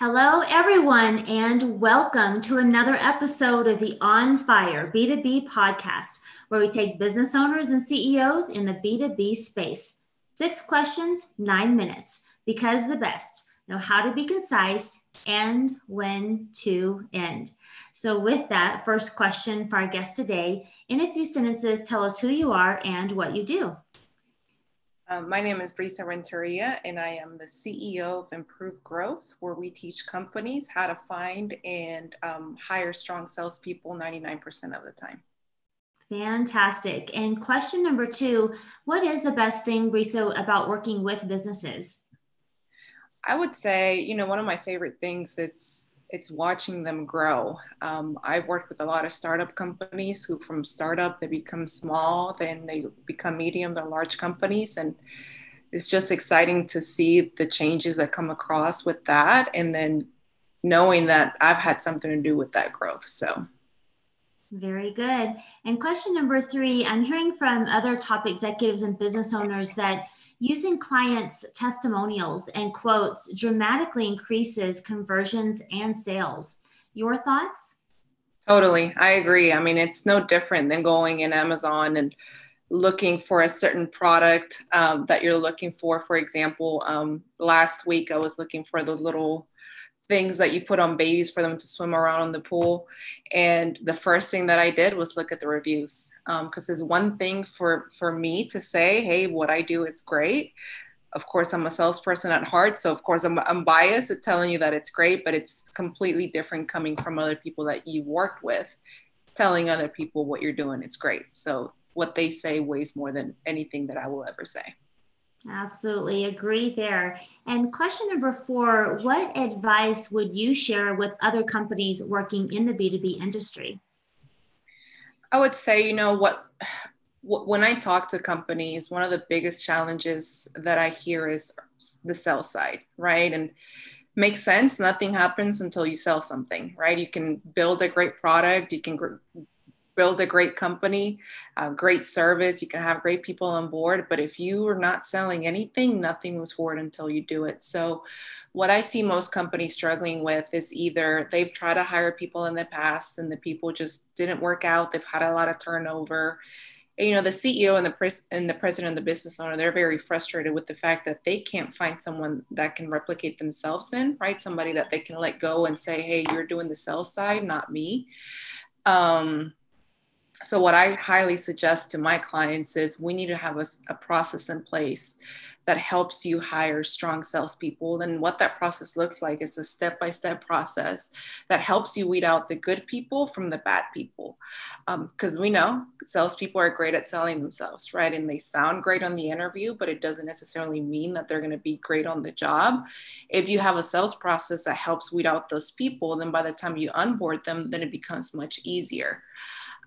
Hello, everyone, and welcome to another episode of the On Fire B2B podcast, where we take business owners and CEOs in the B2B space. 6 questions, 9 minutes, because the best know how to be concise and when to end. So with that, first question for our guest today, in a few sentences, tell us who you are and what you do. My name is Brisa Renteria, and I am the CEO of Improved Growth, where we teach companies how to find and hire strong salespeople 99% of the time. Fantastic. And question number 2, what is the best thing, Brisa, about working with businesses? I would say, one of my favorite things, it's watching them grow. I've worked with a lot of startup companies who from startup, they become small, then they become medium, then large companies. And it's just exciting to see the changes that come across with that. And then knowing that I've had something to do with that growth. So. Very good. And question number 3, I'm hearing from other top executives and business owners that using clients' testimonials and quotes dramatically increases conversions and sales. Your thoughts? Totally. I agree. It's no different than going in Amazon and looking for a certain product that you're looking for. For example, last week I was looking for the little things that you put on babies for them to swim around in the pool. And the first thing that I did was look at the reviews. Because there's one thing for me to say, hey, what I do is great. Of course, I'm a salesperson at heart. So of course I'm biased at telling you that it's great, but it's completely different coming from other people that you worked with, telling other people what you're doing is great. So what they say weighs more than anything that I will ever say. Absolutely agree there. And question number 4, what advice would you share with other companies working in the B2B industry? I would say, when I talk to companies, one of the biggest challenges that I hear is the sell side, right? And makes sense. Nothing happens until you sell something, right? You can build a great product. You can build a great company, great service. You can have great people on board, but if you are not selling anything, nothing moves forward until you do it. So what I see most companies struggling with is either they've tried to hire people in the past and the people just didn't work out. They've had a lot of turnover. The CEO and the president and the business owner, they're very frustrated with the fact that they can't find someone that can replicate themselves in, right? Somebody that they can let go and say, hey, you're doing the sales side, not me. So what I highly suggest to my clients is we need to have a process in place that helps you hire strong salespeople. And what that process looks like is a step-by-step process that helps you weed out the good people from the bad people. Because we know salespeople are great at selling themselves, right? And they sound great on the interview, but it doesn't necessarily mean that they're going to be great on the job. If you have a sales process that helps weed out those people, then by the time you onboard them, then it becomes much easier.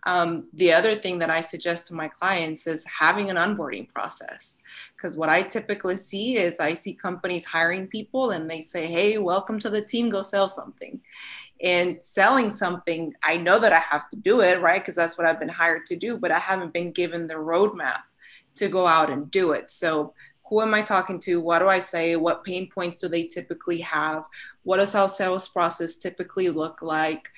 The other thing that I suggest to my clients is having an onboarding process, because what I typically see is I see companies hiring people and they say, hey, welcome to the team, go sell something. And selling something, I know that I have to do it, right? Because that's what I've been hired to do, but I haven't been given the roadmap to go out and do it. So who am I talking to? What do I say? What pain points do they typically have? What does our sales process typically look like?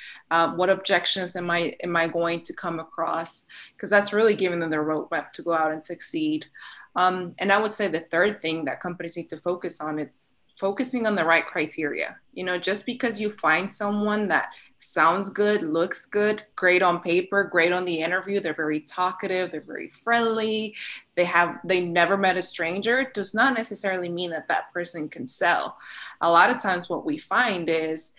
What objections am I going to come across? Because that's really giving them the roadmap to go out and succeed. And I would say the third thing that companies need to focus on is focusing on the right criteria. Just because you find someone that sounds good, looks good, great on paper, great on the interview, they're very talkative, they're very friendly, they never met a stranger, does not necessarily mean that person can sell. A lot of times what we find is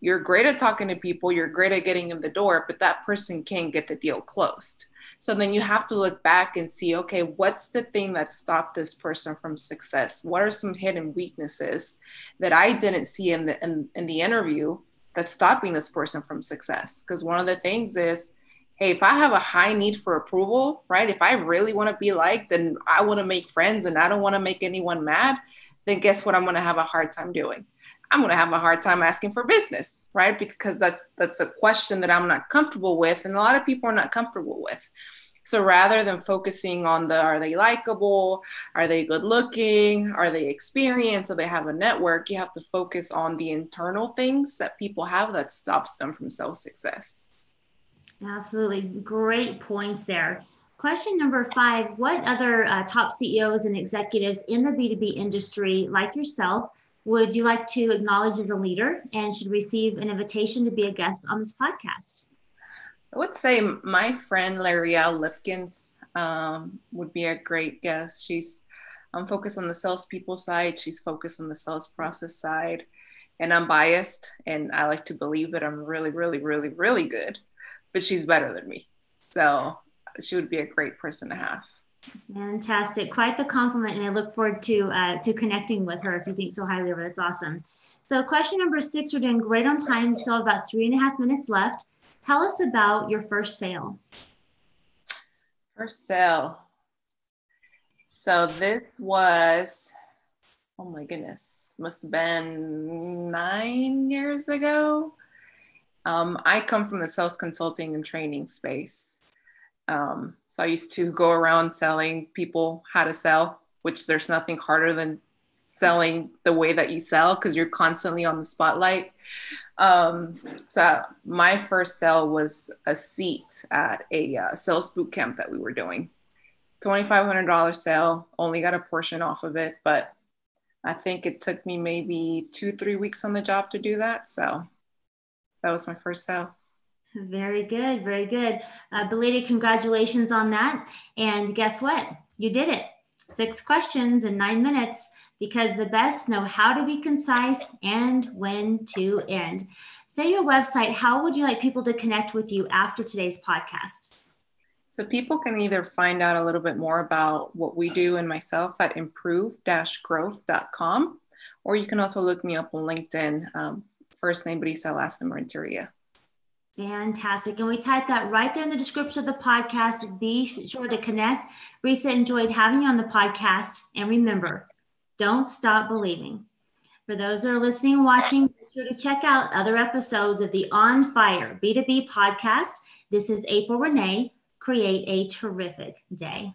you're great at talking to people, you're great at getting in the door, but that person can't get the deal closed. So then you have to look back and see, okay, what's the thing that stopped this person from success? What are some hidden weaknesses that I didn't see in the interview that's stopping this person from success? Because one of the things is, hey, if I have a high need for approval, right? If I really want to be liked and I want to make friends and I don't want to make anyone mad, then guess what I'm going to have a hard time doing? I'm going to have a hard time asking for business, right? Because that's a question that I'm not comfortable with. And a lot of people are not comfortable with. So rather than focusing on the, are they likable? Are they good looking? Are they experienced? So they have a network. You have to focus on the internal things that people have that stops them from self-success. Absolutely. Great points there. Question number 5, what other top CEOs and executives in the B2B industry like yourself would you like to acknowledge as a leader and should receive an invitation to be a guest on this podcast? I would say my friend Laryelle Lipkins would be a great guest. She's focused on the salespeople side. She's focused on the sales process side. And I'm biased, and I like to believe that I'm really, really, really, really good. But she's better than me. So she would be a great person to have. Fantastic. Quite the compliment. And I look forward to connecting with her if you think so highly of her. That's awesome. So question number 6, we're doing great on time. Still about 3.5 minutes left. Tell us about your first sale. First sale. So this was, oh my goodness, must have been 9 years ago. I come from the sales consulting and training space. So I used to go around selling people how to sell, which there's nothing harder than selling the way that you sell because you're constantly on the spotlight. So my first sale was a seat at a sales boot camp that we were doing. $2,500 sale, only got a portion off of it, but I think it took me maybe 2-3 weeks on the job to do that. So that was my first sale. Very good. Very good. Belated congratulations on that. And guess what? You did it. 6 questions in 9 minutes because the best know how to be concise and when to end. Say your website. How would you like people to connect with you after today's podcast? So people can either find out a little bit more about what we do and myself at improved-growth.com, or you can also look me up on LinkedIn. First name Brisa, last name Renteria. Fantastic. And we type that right there in the description of the podcast. Be sure to connect. Brisa, enjoyed having you on the podcast. And remember, don't stop believing. For those that are listening and watching, be sure to check out other episodes of the On Fire B2B podcast. This is April Renee. Create a terrific day.